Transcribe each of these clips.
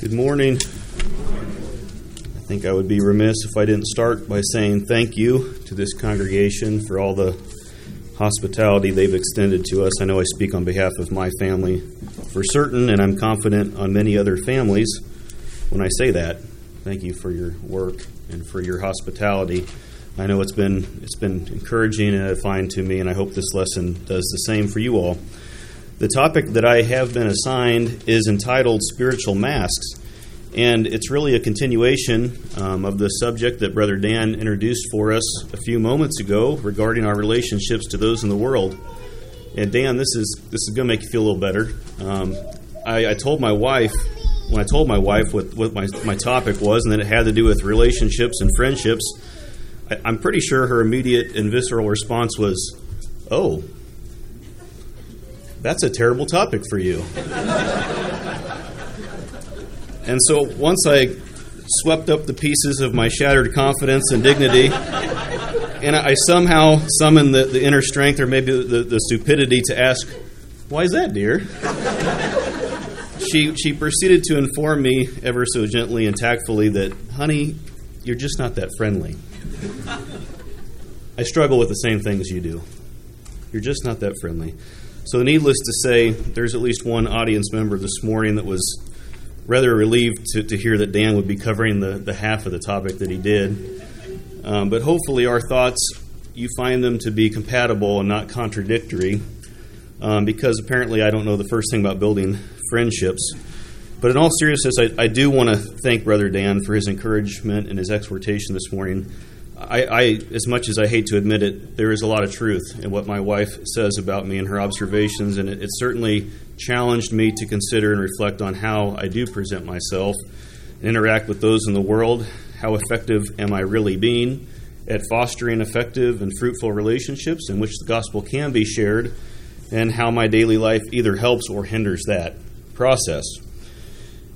Good morning. I think I would be remiss if I didn't start by saying thank you to this congregation for all the hospitality they've extended to us. I know I speak on behalf of my family for certain, and I'm confident on many other families when I say that. Thank you for your work and for your hospitality. I know it's been encouraging and edifying to me, and I hope this lesson does the same for you all. The topic that I have been assigned is entitled Spiritual Masks, and it's really a continuation of the subject that Brother Dan introduced for us a few moments ago regarding our relationships to those in the world. And Dan, this is going to make you feel a little better. I told my wife, when I told my wife what my topic was, and that it had to do with relationships and friendships, I'm pretty sure her immediate and visceral response was, "Oh, that's a terrible topic for you." And so once I swept up the pieces of my shattered confidence and dignity, and I somehow summoned the inner strength, or maybe the stupidity, to ask, "Why is that, dear?" She proceeded to inform me ever so gently and tactfully that, "Honey, you're just not that friendly. I struggle with the same things you do. You're just not that friendly." So needless to say, there's at least one audience member this morning that was rather relieved to hear that Dan would be covering the half of the topic that he did. But hopefully our thoughts, you find them to be compatible and not contradictory, because apparently I don't know the first thing about building friendships. But in all seriousness, I do want to thank Brother Dan for his encouragement and his exhortation this morning. I, as much as I hate to admit it, there is a lot of truth in what my wife says about me and her observations, and it certainly challenged me to consider and reflect on how I do present myself and interact with those in the world. How effective am I really being at fostering effective and fruitful relationships in which the gospel can be shared, and how my daily life either helps or hinders that process.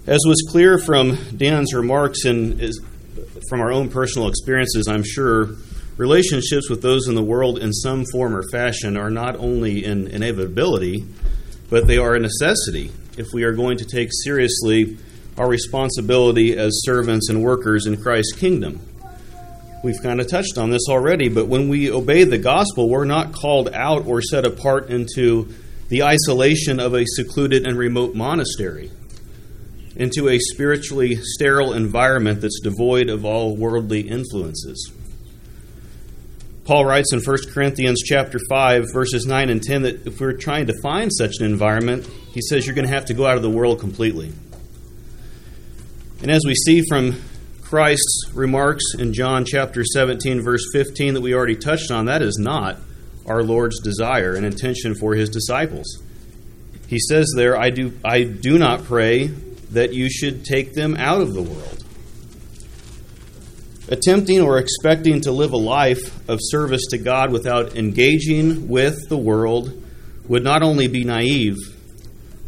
As was clear from Dan's remarks and from our own personal experiences, I'm sure, relationships with those in the world in some form or fashion are not only an inevitability, but they are a necessity if we are going to take seriously our responsibility as servants and workers in Christ's kingdom. We've kind of touched on this already, but when we obey the gospel, we're not called out or set apart into the isolation of a secluded and remote monastery, into a spiritually sterile environment that's devoid of all worldly influences. Paul writes in 1 Corinthians chapter 5, verses 9 and 10, that if we're trying to find such an environment, he says you're going to have to go out of the world completely. And as we see from Christ's remarks in John chapter 17, verse 15, that we already touched on, that is not our Lord's desire and intention for his disciples. He says there, I do not pray that you should take them out of the world. Attempting or expecting to live a life of service to God without engaging with the world would not only be naive,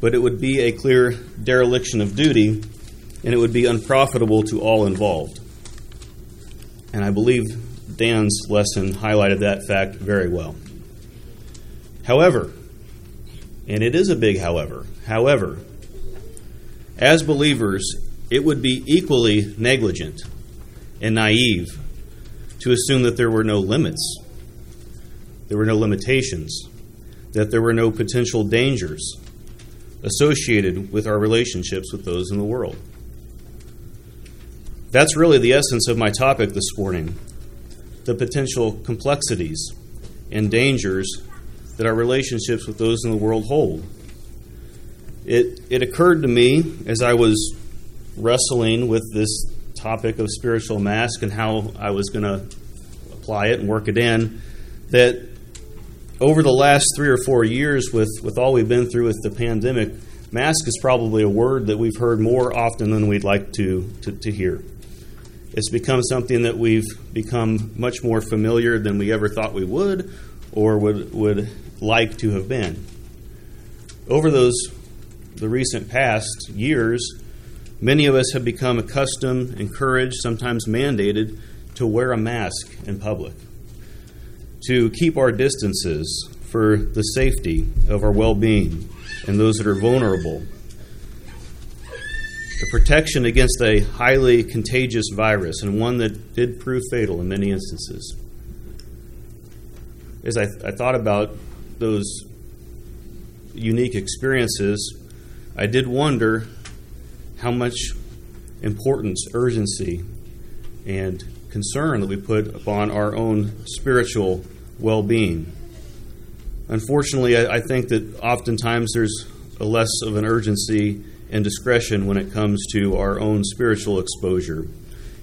but it would be a clear dereliction of duty, and it would be unprofitable to all involved. And I believe Dan's lesson highlighted that fact very well. However, and it is a big however, as believers, it would be equally negligent and naive to assume that there were no limits, there were no limitations, that there were no potential dangers associated with our relationships with those in the world. That's really the essence of my topic this morning, the potential complexities and dangers that our relationships with those in the world hold. It occurred to me as I was wrestling with this topic of spiritual mask and how I was going to apply it and work it in, that over the last 3 or 4 years with all we've been through with the pandemic, mask is probably a word that we've heard more often than we'd like to hear. It's become something that we've become much more familiar than we ever thought we would or would like to have been. Over the recent past years, many of us have become accustomed, encouraged, sometimes mandated to wear a mask in public, to keep our distances for the safety of our well-being and those that are vulnerable. the protection against a highly contagious virus, and one that did prove fatal in many instances. As I thought about those unique experiences, I did wonder how much importance, urgency, and concern that we put upon our own spiritual well-being. Unfortunately, I think that oftentimes there's a less of an urgency and discretion when it comes to our own spiritual exposure.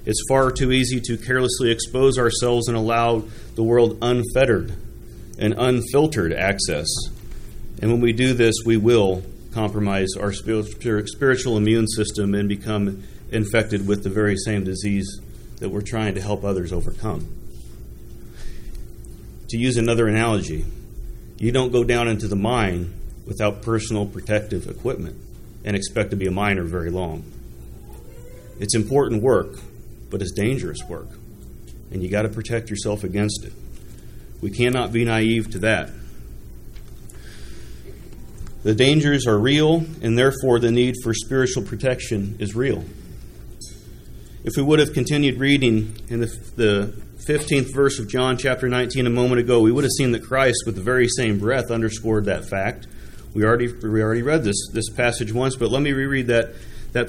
It's far too easy to carelessly expose ourselves and allow the world unfettered and unfiltered access. And when we do this, we will compromise our spiritual immune system and become infected with the very same disease that we're trying to help others overcome. To use another analogy, you don't go down into the mine without personal protective equipment and expect to be a miner very long. It's important work, but it's dangerous work, and you got to protect yourself against it. We cannot be naive to that. The dangers are real, and therefore the need for spiritual protection is real. If we would have continued reading in the 15th verse of John chapter 19 a moment ago, we would have seen that Christ, with the very same breath, underscored that fact. We already read this passage once, but let me reread that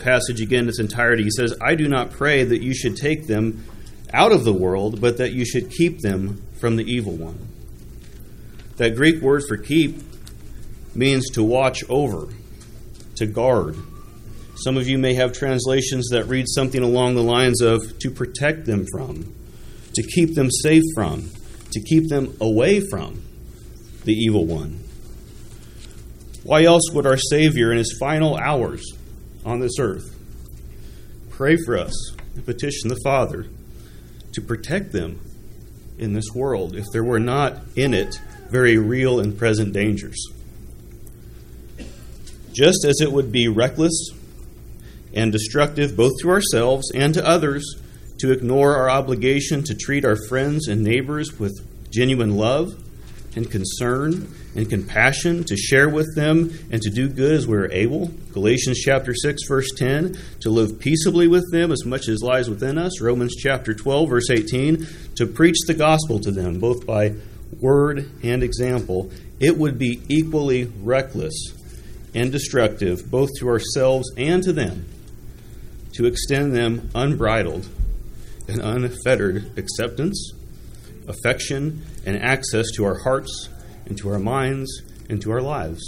passage again in its entirety. He says, "I do not pray that you should take them out of the world, but that you should keep them from the evil one." That Greek word for keep means to watch over, to guard. Some of you may have translations that read something along the lines of to protect them from, to keep them safe from, to keep them away from the evil one. Why else would our Savior in his final hours on this earth pray for us and petition the Father to protect them in this world if there were not in it very real and present dangers? Just as it would be reckless and destructive both to ourselves and to others to ignore our obligation to treat our friends and neighbors with genuine love and concern and compassion, to share with them and to do good as we are able. Galatians chapter 6, verse 10, to live peaceably with them as much as lies within us. Romans chapter 12, verse 18, to preach the gospel to them, both by word and example. It would be equally reckless and destructive, both to ourselves and to them, to extend them unbridled and unfettered acceptance, affection, and access to our hearts and to our minds and to our lives.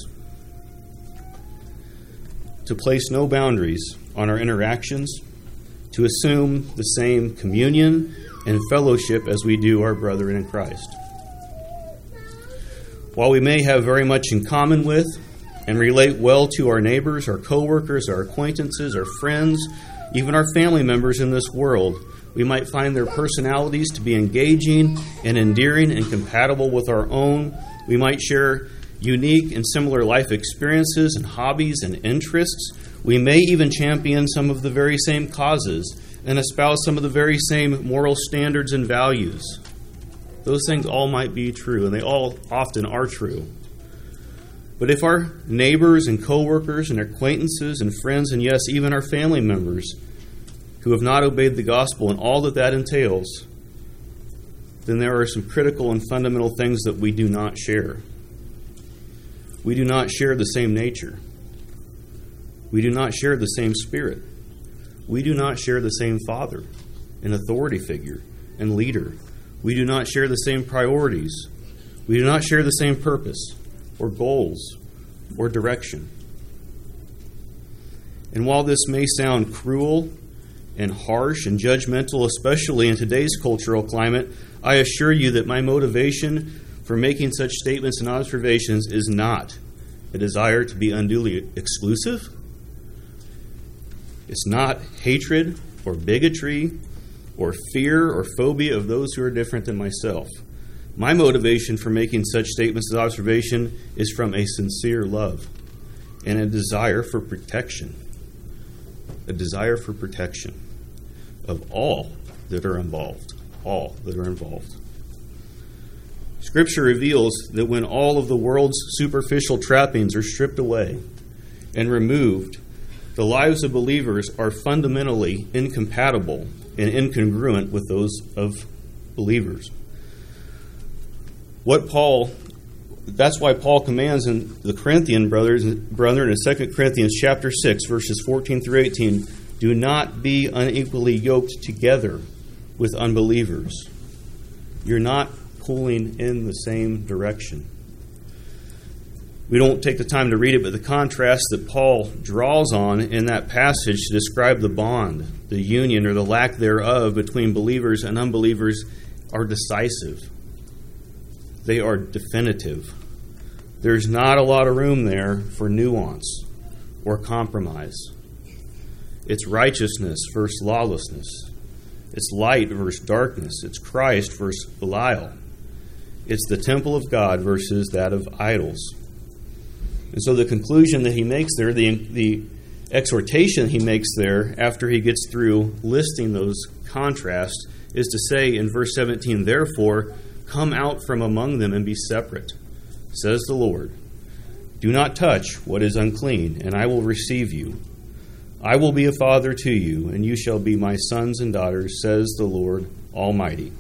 To place no boundaries on our interactions, to assume the same communion and fellowship as we do our brethren in Christ. While we may have very much in common with and relate well to our neighbors, our co-workers, our acquaintances, our friends, even our family members in this world, we might find their personalities to be engaging and endearing and compatible with our own. We might share unique and similar life experiences and hobbies and interests. We may even champion some of the very same causes and espouse some of the very same moral standards and values. Those things all might be true, and they all often are true. But if our neighbors and co-workers and acquaintances and friends, and yes, even our family members, who have not obeyed the gospel and all that that entails, then there are some critical and fundamental things that we do not share. We do not share the same nature. We do not share the same spirit. We do not share the same father, an authority figure, and leader. We do not share the same priorities. We do not share the same purpose or goals or direction. And while this may sound cruel and harsh and judgmental, especially in today's cultural climate, I assure you that my motivation for making such statements and observations is not a desire to be unduly exclusive. It's not hatred or bigotry or fear or phobia of those who are different than myself. My motivation for making such statements and observation is from a sincere love and a desire for protection. A desire for protection of all that are involved. All that are involved. Scripture reveals that when all of the world's superficial trappings are stripped away and removed, the lives of believers are fundamentally incompatible and incongruent with those of believers. That's why Paul commands in the Corinthian brethren in 2 Corinthians chapter 6, verses 14 through 18, do not be unequally yoked together with unbelievers. You're not pulling in the same direction. We don't take the time to read it, but the contrast that Paul draws on in that passage to describe the bond, the union, or the lack thereof between believers and unbelievers are decisive. They are definitive. There's not a lot of room there for nuance or compromise. It's righteousness versus lawlessness. It's light versus darkness. It's Christ versus Belial. It's the temple of God versus that of idols. And so the conclusion that he makes there, the exhortation he makes there after he gets through listing those contrasts, is to say in verse 17, therefore, come out from among them and be separate, says the Lord. Do not touch what is unclean, and I will receive you. I will be a father to you, and you shall be my sons and daughters, says the Lord Almighty.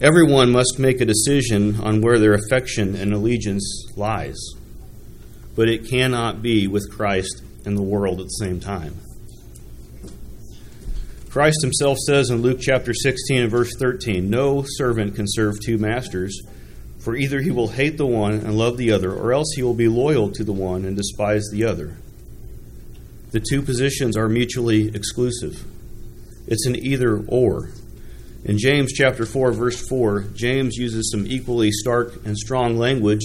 Everyone must make a decision on where their affection and allegiance lies, but it cannot be with Christ and the world at the same time. Christ himself says in Luke chapter 16 and verse 13, no servant can serve two masters, for either he will hate the one and love the other, or else he will be loyal to the one and despise the other. The two positions are mutually exclusive. It's an either or. In James chapter 4, verse 4, James uses some equally stark and strong language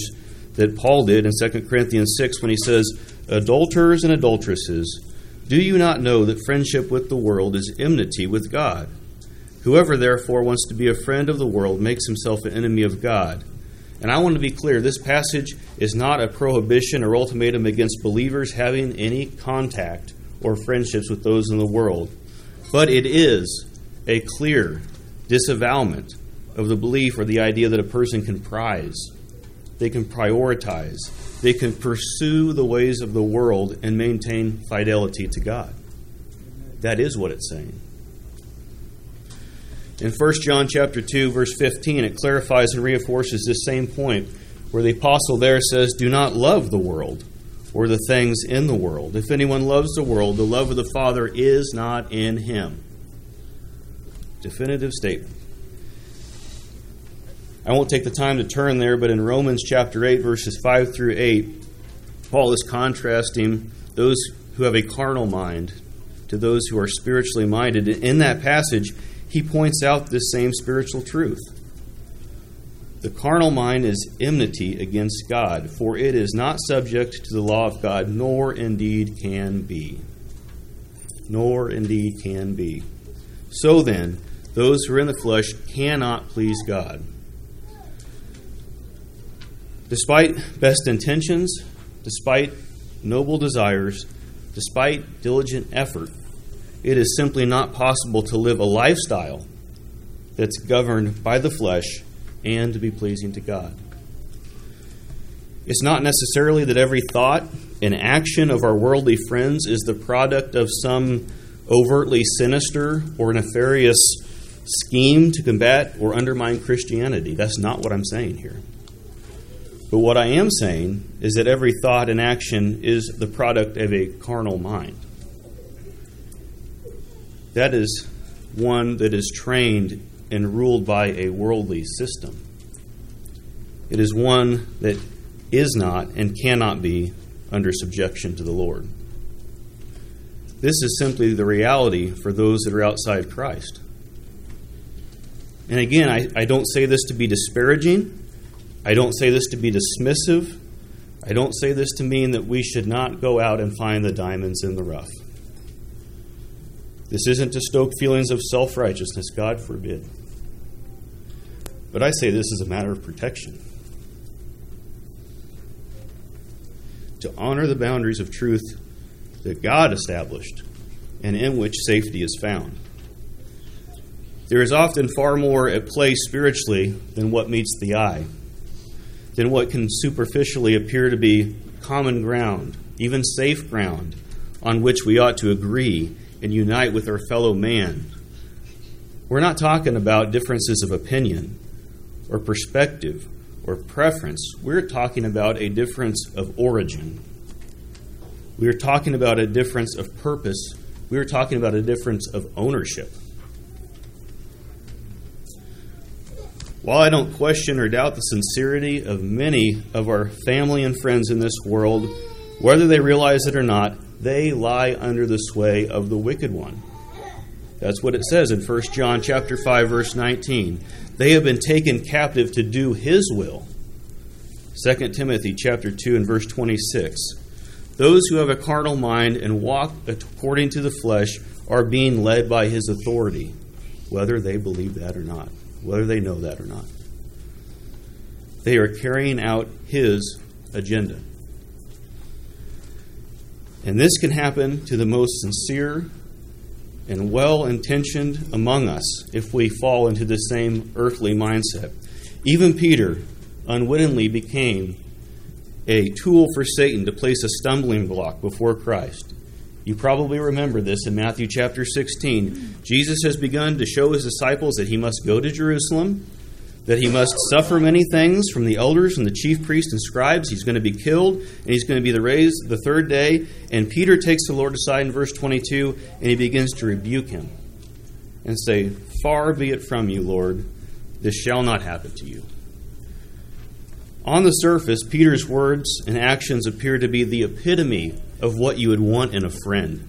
that Paul did in 2 Corinthians 6 when he says, adulterers and adulteresses, do you not know that friendship with the world is enmity with God? Whoever therefore wants to be a friend of the world makes himself an enemy of God. And I want to be clear, this passage is not a prohibition or ultimatum against believers having any contact or friendships with those in the world. But it is a clear disavowment of the belief or the idea that a person can prize, they can prioritize, they can pursue the ways of the world and maintain fidelity to God. That is what it's saying. In 1 John chapter 2, verse 15, it clarifies and reinforces this same point where the apostle there says, do not love the world or the things in the world. If anyone loves the world, the love of the Father is not in him. Definitive statement. I won't take the time to turn there, but in Romans chapter 8, verses 5 through 8, Paul is contrasting those who have a carnal mind to those who are spiritually minded. In that passage, he points out this same spiritual truth. The carnal mind is enmity against God, for it is not subject to the law of God, nor indeed can be. Nor indeed can be. So then, those who are in the flesh cannot please God. Despite best intentions, despite noble desires, despite diligent effort, it is simply not possible to live a lifestyle that's governed by the flesh and to be pleasing to God. It's not necessarily that every thought and action of our worldly friends is the product of some overtly sinister or nefarious scheme to combat or undermine Christianity. That's not what I'm saying here. But what I am saying is that every thought and action is the product of a carnal mind. That is one that is trained and ruled by a worldly system. It is one that is not and cannot be under subjection to the Lord. This is simply the reality for those that are outside Christ. And again, I don't say this to be disparaging. I don't say this to be dismissive. I don't say this to mean that we should not go out and find the diamonds in the rough. This isn't to stoke feelings of self-righteousness, God forbid. But I say this is a matter of protection. To honor the boundaries of truth that God established and in which safety is found. There is often far more at play spiritually than what meets the eye, than what can superficially appear to be common ground even safe ground, on which we ought to agree and unite with our fellow man. We're not talking about differences of opinion or perspective or preference. We're talking about a difference of origin. We are talking about a difference of purpose. We are talking about a difference of ownership. While I don't question or doubt the sincerity of many of our family and friends in this world, whether they realize it or not, they lie under the sway of the wicked one. That's what it says in 1 John chapter 5, verse 19. They have been taken captive to do his will. 2 Timothy chapter 2 and verse 26. Those who have a carnal mind and walk according to the flesh are being led by his authority, whether they believe that or not, whether they know that or not. They are carrying out his agenda. And this can happen to the most sincere and well-intentioned among us if we fall into the same earthly mindset. Even Peter unwittingly became a tool for Satan to place a stumbling block before Christ. You probably remember this in Matthew chapter 16. Jesus has begun to show his disciples that he must go to Jerusalem, that he must suffer many things from the elders and the chief priests and scribes. He's going to be killed, and he's going to be raised the third day. And Peter takes the Lord aside in verse 22, and he begins to rebuke him and say, "Far be it from you, Lord. This shall not happen to you." On the surface, Peter's words and actions appear to be the epitome of what you would want in a friend.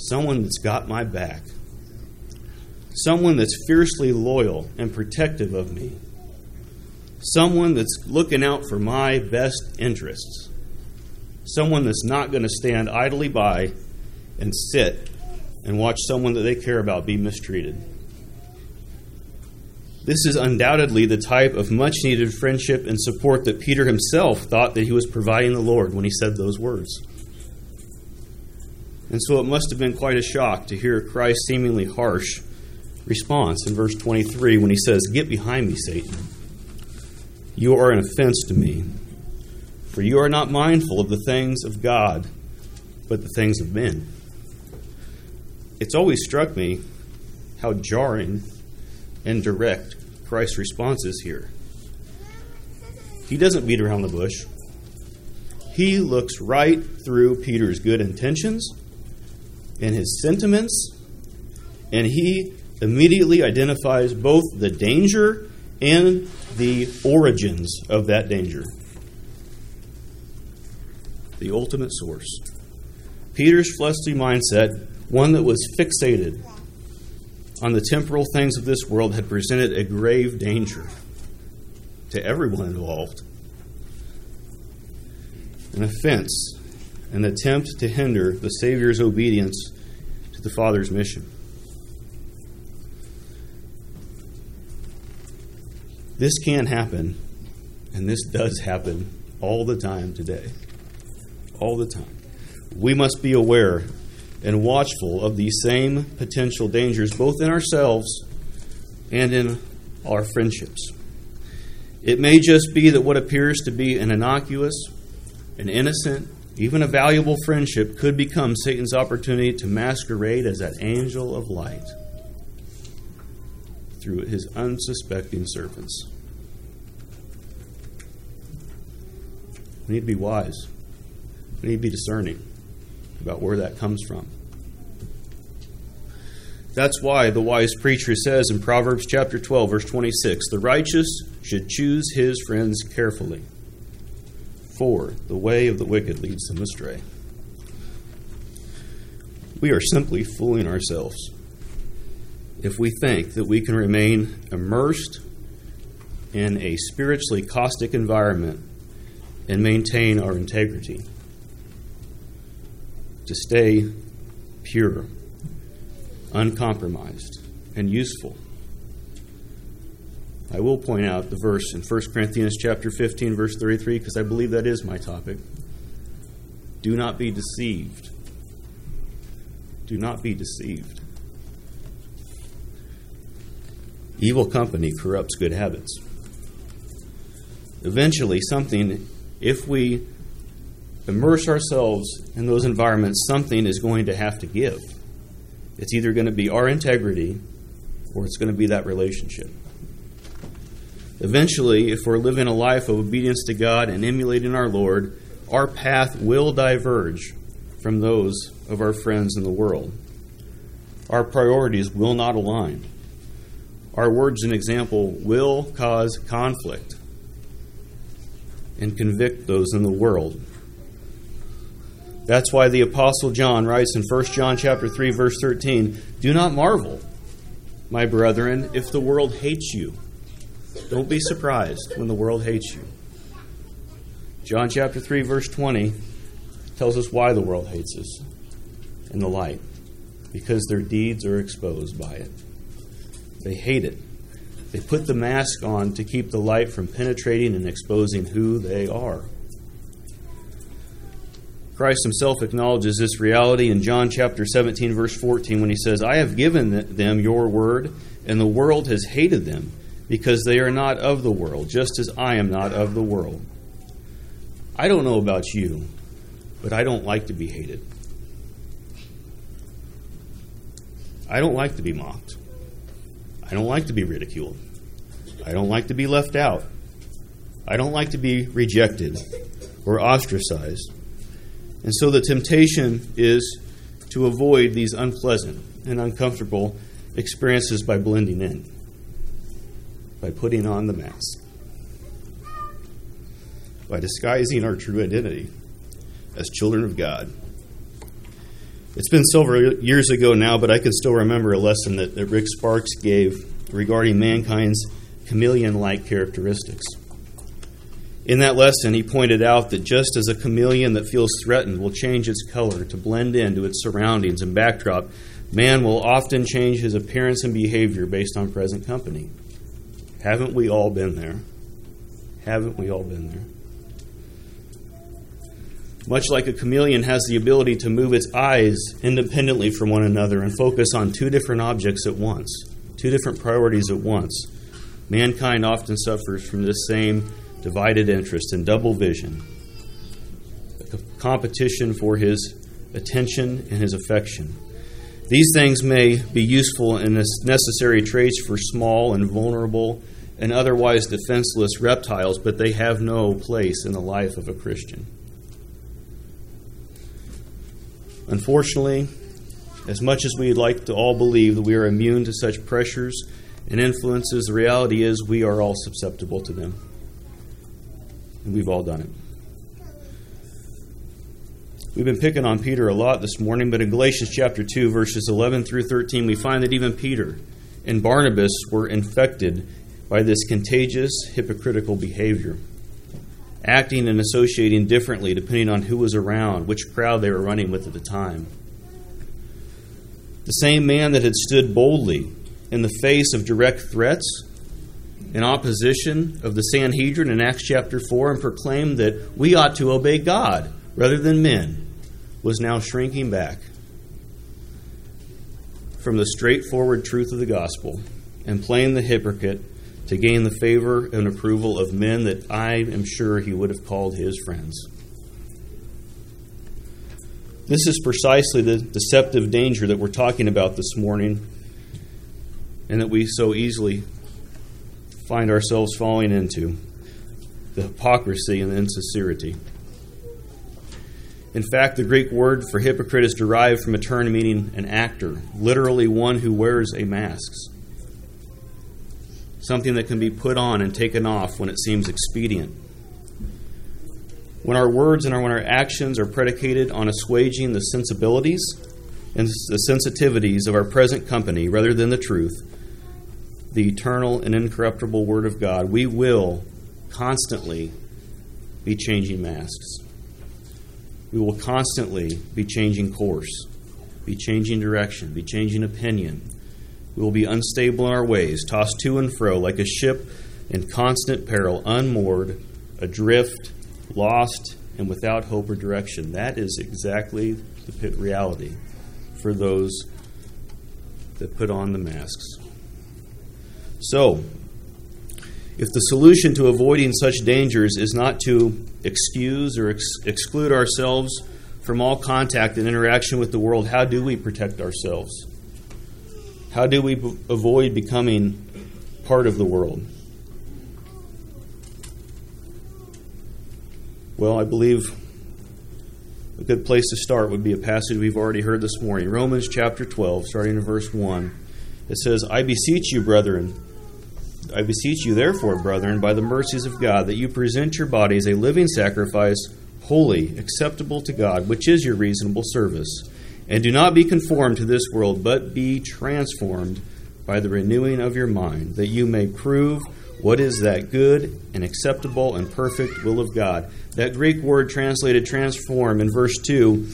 Someone that's got my back. Someone that's fiercely loyal and protective of me. Someone that's looking out for my best interests. Someone that's not going to stand idly by and sit and watch someone that they care about be mistreated. This is undoubtedly the type of much-needed friendship and support that Peter himself thought that he was providing the Lord when he said those words. And so it must have been quite a shock to hear Christ's seemingly harsh response in verse 23 when he says, "Get behind me, Satan. You are an offense to me, for you are not mindful of the things of God, but the things of men." It's always struck me how jarring and direct Christ's response is here. He doesn't beat around the bush. He looks right through Peter's good intentions and his sentiments, and he immediately identifies both the danger and the origins of that danger. The ultimate source. Peter's fleshly mindset, one that was fixated on the temporal things of this world, had presented a grave danger to everyone involved. An offense, an attempt to hinder the Savior's obedience to the Father's mission. This can happen, and this does happen all the time today. All the time. We must be aware and watchful of these same potential dangers, both in ourselves and in our friendships. It may just be that what appears to be an innocuous, an innocent, even a valuable friendship could become Satan's opportunity to masquerade as that angel of light through his unsuspecting servants. We need to be wise. We need to be discerning about where that comes from. That's why the wise preacher says in Proverbs chapter 12, verse 26, "The righteous should choose his friends carefully, for the way of the wicked leads them astray." We are simply fooling ourselves if we think that we can remain immersed in a spiritually caustic environment and maintain our integrity, to stay pure, uncompromised, and useful. I will point out the verse in 1 Corinthians chapter 15, verse 33, because I believe that is my topic. Do not be deceived. Do not be deceived. Evil company corrupts good habits. Eventually, something if we immerse ourselves in those environments, something is going to have to give. It's either going to be our integrity or it's going to be that relationship. Eventually, if we're living a life of obedience to God and emulating our Lord, our path will diverge from those of our friends in the world. Our priorities will not align. Our words and example will cause conflict and convict those in the world. That's why the Apostle John writes in 1 John chapter 3, verse 13, "Do not marvel, my brethren, if the world hates you." Don't be surprised when the world hates you. John chapter 3, verse 20 tells us why the world hates us in the light. Because their deeds are exposed by it. They hate it. They put the mask on to keep the light from penetrating and exposing who they are. Christ himself acknowledges this reality in John chapter 17, verse 14, when he says, "I have given them your word, and the world has hated them, because they are not of the world, just as I am not of the world." I don't know about you, but I don't like to be hated. I don't like to be mocked. I don't like to be ridiculed. I don't like to be left out. I don't like to be rejected or ostracized. And so the temptation is to avoid these unpleasant and uncomfortable experiences by blending in, by putting on the mask, by disguising our true identity as children of God. It's been several years ago now, but I can still remember a lesson that Rick Sparks gave regarding mankind's chameleon-like characteristics. In that lesson, he pointed out that just as a chameleon that feels threatened will change its color to blend into its surroundings and backdrop, man will often change his appearance and behavior based on present company. Haven't we all been there? Haven't we all been there? Much like a chameleon has the ability to move its eyes independently from one another and focus on two different objects at once, two different priorities at once, mankind often suffers from this same divided interest and double vision, the competition for his attention and his affection. These things may be useful and necessary traits for small and vulnerable and otherwise defenseless reptiles, but they have no place in the life of a Christian. Unfortunately, as much as we'd like to all believe that we are immune to such pressures and influences, the reality is we are all susceptible to them. And we've all done it. We've been picking on Peter a lot this morning, but in Galatians chapter 2, verses 11 through 13, we find that even Peter and Barnabas were infected by this contagious, hypocritical behavior, acting and associating differently depending on who was around, which crowd they were running with at the time. The same man that had stood boldly in the face of direct threats in opposition of the Sanhedrin in Acts chapter 4 and proclaimed that we ought to obey God rather than men was now shrinking back from the straightforward truth of the gospel and playing the hypocrite to gain the favor and approval of men that I am sure he would have called his friends. This is precisely the deceptive danger that we're talking about this morning and that we so easily find ourselves falling into, the hypocrisy and the insincerity. In fact, the Greek word for hypocrite is derived from a term meaning an actor, literally one who wears a mask. Something that can be put on and taken off when it seems expedient. When our words and when our actions are predicated on assuaging the sensibilities and the sensitivities of our present company rather than the truth, the eternal and incorruptible Word of God, we will constantly be changing masks. We will constantly be changing course, be changing direction, be changing opinion. We will be unstable in our ways, tossed to and fro like a ship in constant peril, unmoored, adrift, lost, and without hope or direction. That is exactly the reality for those that put on the masks. So, If the solution to avoiding such dangers is not to excuse or exclude ourselves from all contact and interaction with the world, how do we protect ourselves? How do we avoid becoming part of the world? Well, I believe a good place to start would be a passage we've already heard this morning. Romans chapter 12, starting in verse 1. It says, I beseech you, therefore, brethren, by the mercies of God, that you present your bodies a living sacrifice, holy, acceptable to God, which is your reasonable service. And do not be conformed to this world, but be transformed by the renewing of your mind, that you may prove what is that good and acceptable and perfect will of God. That Greek word translated transform in verse 2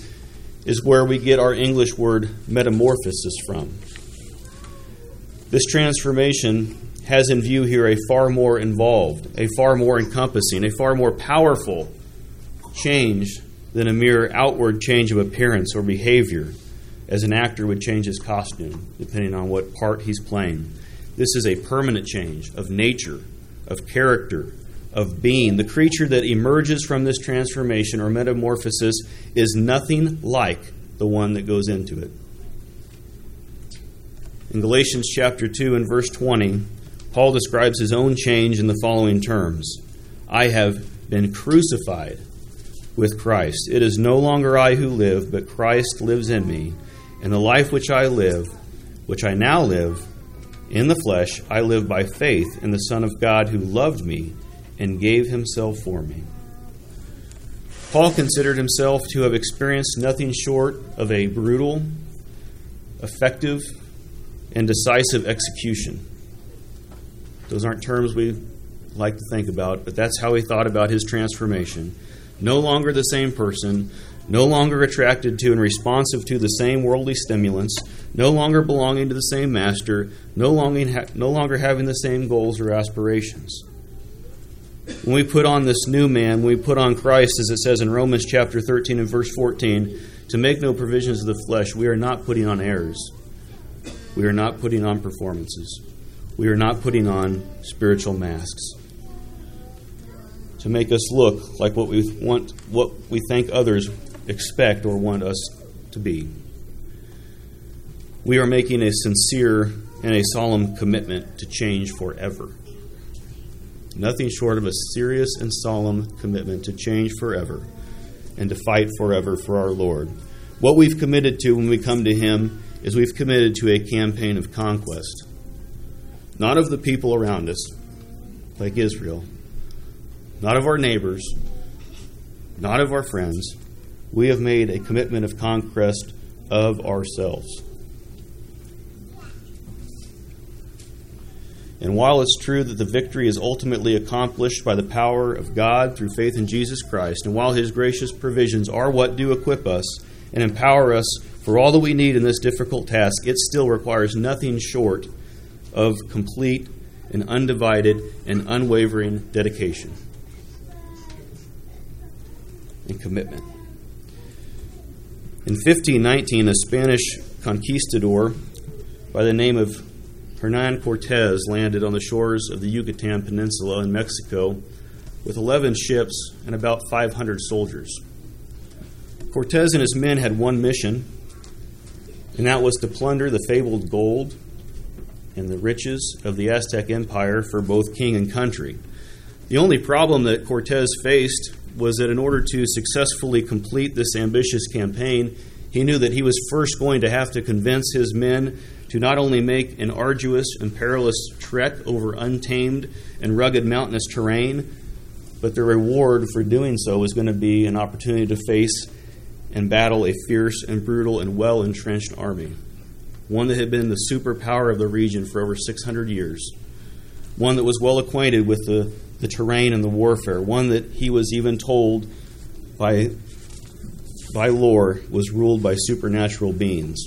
is where we get our English word metamorphosis from. This transformation has in view here a far more involved, a far more encompassing, a far more powerful change than a mere outward change of appearance or behavior, as an actor would change his costume, depending on what part he's playing. This is a permanent change of nature, of character, of being. The creature that emerges from this transformation or metamorphosis is nothing like the one that goes into it. In Galatians chapter 2 and verse 20, Paul describes his own change in the following terms. I have been crucified with Christ. It is no longer I who live, but Christ lives in me. And the life which I live, which I now live in the flesh, I live by faith in the Son of God who loved me and gave himself for me. Paul considered himself to have experienced nothing short of a brutal, effective, and decisive execution. Those aren't terms we like to think about, but that's how he thought about his transformation. No longer the same person, no longer attracted to and responsive to the same worldly stimulants, no longer belonging to the same master, no longer having the same goals or aspirations. When we put on this new man, when we put on Christ, as it says in Romans chapter 13 and verse 14, to make no provisions of the flesh, we are not putting on airs. We are not putting on performances. We are not putting on spiritual masks to make us look like what we want, what we think others expect or want us to be. We are making a sincere and a solemn commitment to change forever. Nothing short of a serious and solemn commitment to change forever and to fight forever for our Lord. What we've committed to when we come to Him is we've committed to a campaign of conquest, not of the people around us, like Israel, not of our neighbors, not of our friends. We have made a commitment of conquest of ourselves. And while it's true that the victory is ultimately accomplished by the power of God through faith in Jesus Christ, and while His gracious provisions are what do equip us and empower us for all that we need in this difficult task, it still requires nothing short of complete and undivided and unwavering dedication and commitment. In 1519, a Spanish conquistador by the name of Hernan Cortez landed on the shores of the Yucatan Peninsula in Mexico with 11 ships and about 500 soldiers. Cortez and his men had one mission, and that was to plunder the fabled gold and the riches of the Aztec Empire for both king and country. The only problem that Cortez faced was that in order to successfully complete this ambitious campaign, he knew that he was first going to have to convince his men to not only make an arduous and perilous trek over untamed and rugged mountainous terrain, but the reward for doing so was going to be an opportunity to face and battle a fierce and brutal and well-entrenched army, one that had been the superpower of the region for over 600 years, one that was well acquainted with the terrain and the warfare, one that he was even told by lore was ruled by supernatural beings.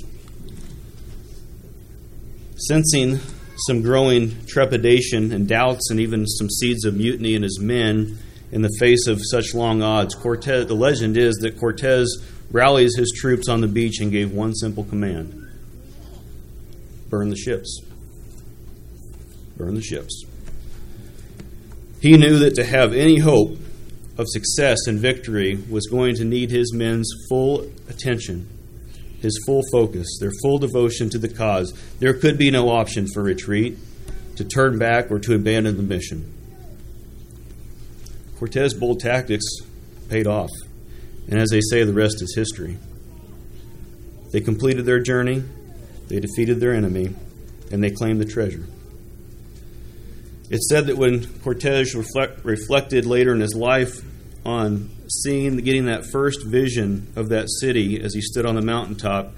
Sensing some growing trepidation and doubts and even some seeds of mutiny in his men in the face of such long odds, the legend is that Cortez rallies his troops on the beach and gave one simple command. Burn the ships. He knew that to have any hope of success and victory was going to need his men's full attention, his full focus, their full devotion to the cause. There could be no option for retreat, to turn back, or to abandon the mission. Cortez's bold tactics paid off, and as they say, the rest is history. They completed their journey, they defeated their enemy, and they claimed the treasure. It's said that when Cortez reflected later in his life on getting that first vision of that city as he stood on the mountaintop,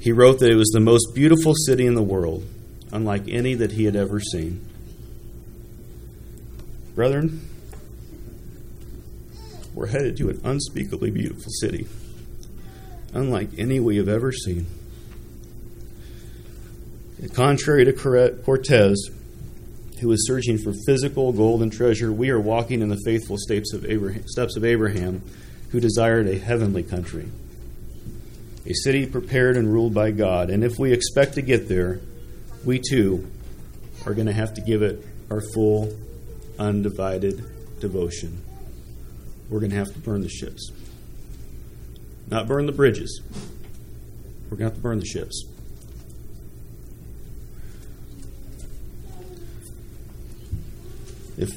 he wrote that it was the most beautiful city in the world, unlike any that he had ever seen. Brethren, we're headed to an unspeakably beautiful city, unlike any we have ever seen. And contrary to Cortez, who is searching for physical gold and treasure, we are walking in the faithful steps of Abraham, who desired a heavenly country, a city prepared and ruled by God. And if we expect to get there, we too are going to have to give it our full, undivided devotion. We're going to have to burn the ships. Not burn the bridges. We're going to have to burn the ships. If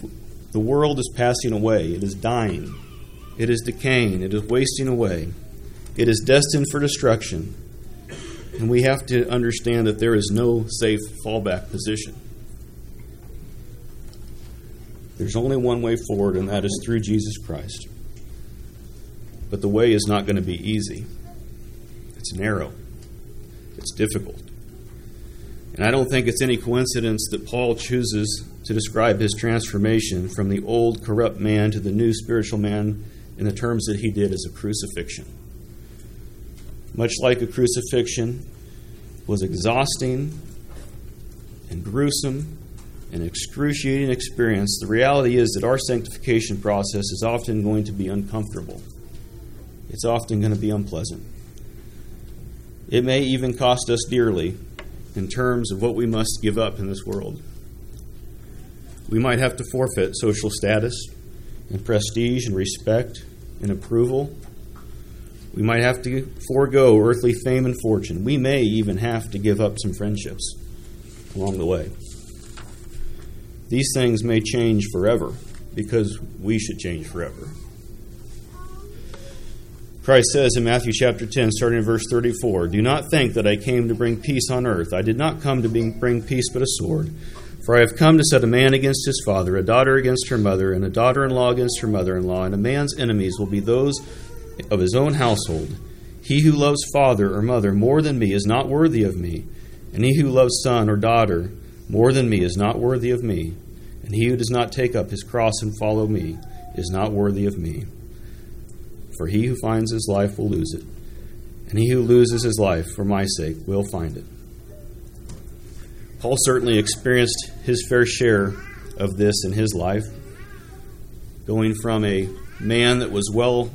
the world is passing away, it is dying, it is decaying, it is wasting away, it is destined for destruction, and we have to understand that there is no safe fallback position. There's only one way forward, and that is through Jesus Christ. But the way is not going to be easy. It's narrow. It's difficult. And I don't think it's any coincidence that Paul chooses to describe his transformation from the old corrupt man to the new spiritual man in the terms that he did as a crucifixion. Much like a crucifixion, it was exhausting and gruesome and excruciating experience. The reality is that our sanctification process is often going to be uncomfortable. It's often going to be unpleasant. It may even cost us dearly in terms of what we must give up in this world. We might have to forfeit social status and prestige and respect and approval. We might have to forego earthly fame and fortune. We may even have to give up some friendships along the way. These things may change forever because we should change forever. Christ says in Matthew chapter 10, starting in verse 34, "Do not think that I came to bring peace on earth. I did not come to bring peace but a sword. For I have come to set a man against his father, a daughter against her mother, and a daughter-in-law against her mother-in-law, and a man's enemies will be those of his own household. He who loves father or mother more than me is not worthy of me, and he who loves son or daughter more than me is not worthy of me, and he who does not take up his cross and follow me is not worthy of me. For he who finds his life will lose it, and he who loses his life for my sake will find it." Paul certainly experienced his fair share of this in his life, going from a man that was well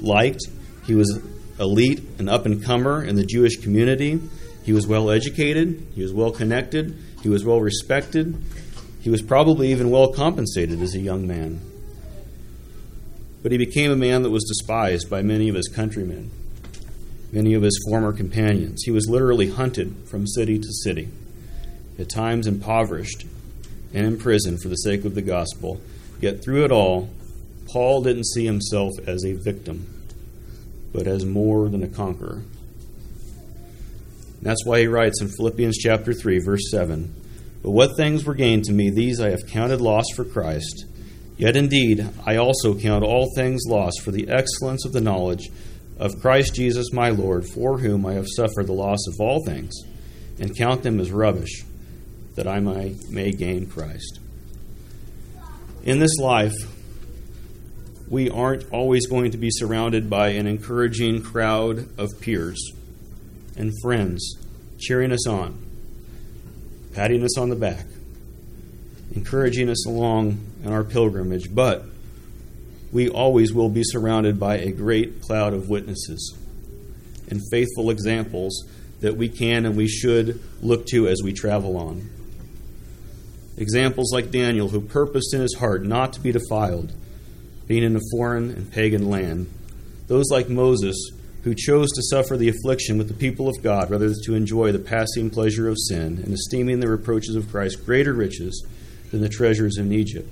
liked, he was elite, an up-and-comer in the Jewish community. He was well educated, he was well connected, he was well respected, he was probably even well compensated as a young man. But he became a man that was despised by many of his countrymen, many of his former companions. He was literally hunted from city to city, at times impoverished and imprisoned for the sake of the gospel. Yet through it all, Paul didn't see himself as a victim, but as more than a conqueror. And that's why he writes in Philippians chapter 3, verse 7, "But what things were gained to me, these I have counted loss for Christ. Yet indeed, I also count all things lost for the excellence of the knowledge of Christ Jesus my Lord, for whom I have suffered the loss of all things, and count them as rubbish, that I may gain Christ." In this life, we aren't always going to be surrounded by an encouraging crowd of peers and friends cheering us on, patting us on the back, encouraging us along in our pilgrimage, but we always will be surrounded by a great cloud of witnesses and faithful examples that we can and we should look to as we travel on. Examples like Daniel, who purposed in his heart not to be defiled, being in a foreign and pagan land. Those like Moses, who chose to suffer the affliction with the people of God rather than to enjoy the passing pleasure of sin, and esteeming the reproaches of Christ greater riches than the treasures in Egypt.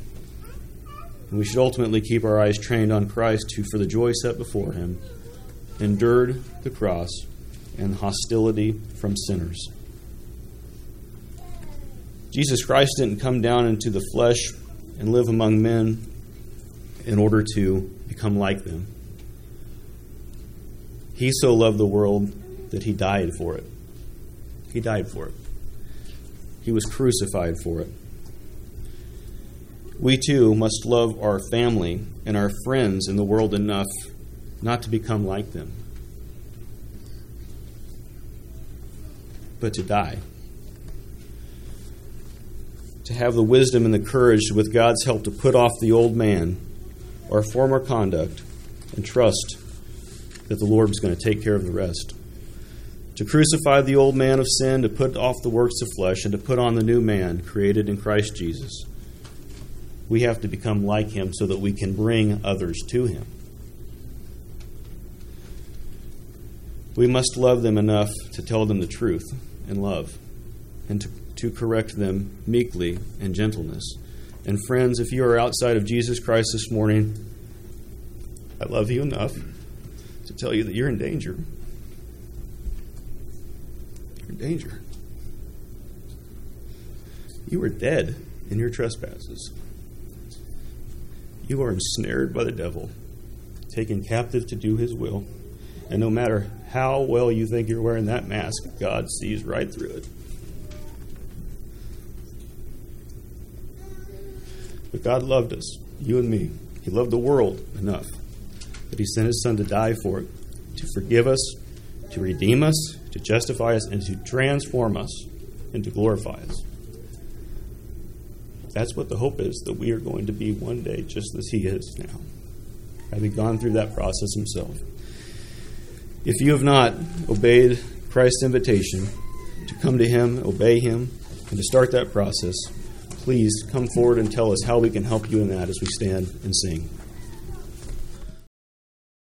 And we should ultimately keep our eyes trained on Christ, who, for the joy set before him, endured the cross and hostility from sinners. Jesus Christ didn't come down into the flesh and live among men in order to become like them. He so loved the world that he died for it. He died for it. He was crucified for it. We too must love our family and our friends in the world enough not to become like them, but to die. To have the wisdom and the courage, with God's help, to put off the old man, our former conduct, and trust that the Lord is going to take care of the rest. To crucify the old man of sin, to put off the works of flesh, and to put on the new man created in Christ Jesus. We have to become like him so that we can bring others to him. We must love them enough to tell them the truth in love, and to correct them meekly and gentleness. And friends, if you are outside of Jesus Christ this morning, I love you enough to tell you that you're in danger. You're in danger. You are dead in your trespasses. You are ensnared by the devil, taken captive to do his will. And no matter how well you think you're wearing that mask, God sees right through it. But God loved us, you and me. He loved the world enough that he sent his son to die for it, to forgive us, to redeem us, to justify us, and to transform us and to glorify us. That's what the hope is, that we are going to be one day just as he is now, having gone through that process himself. If you have not obeyed Christ's invitation to come to him, obey him, and to start that process, please come forward and tell us how we can help you in that as we stand and sing.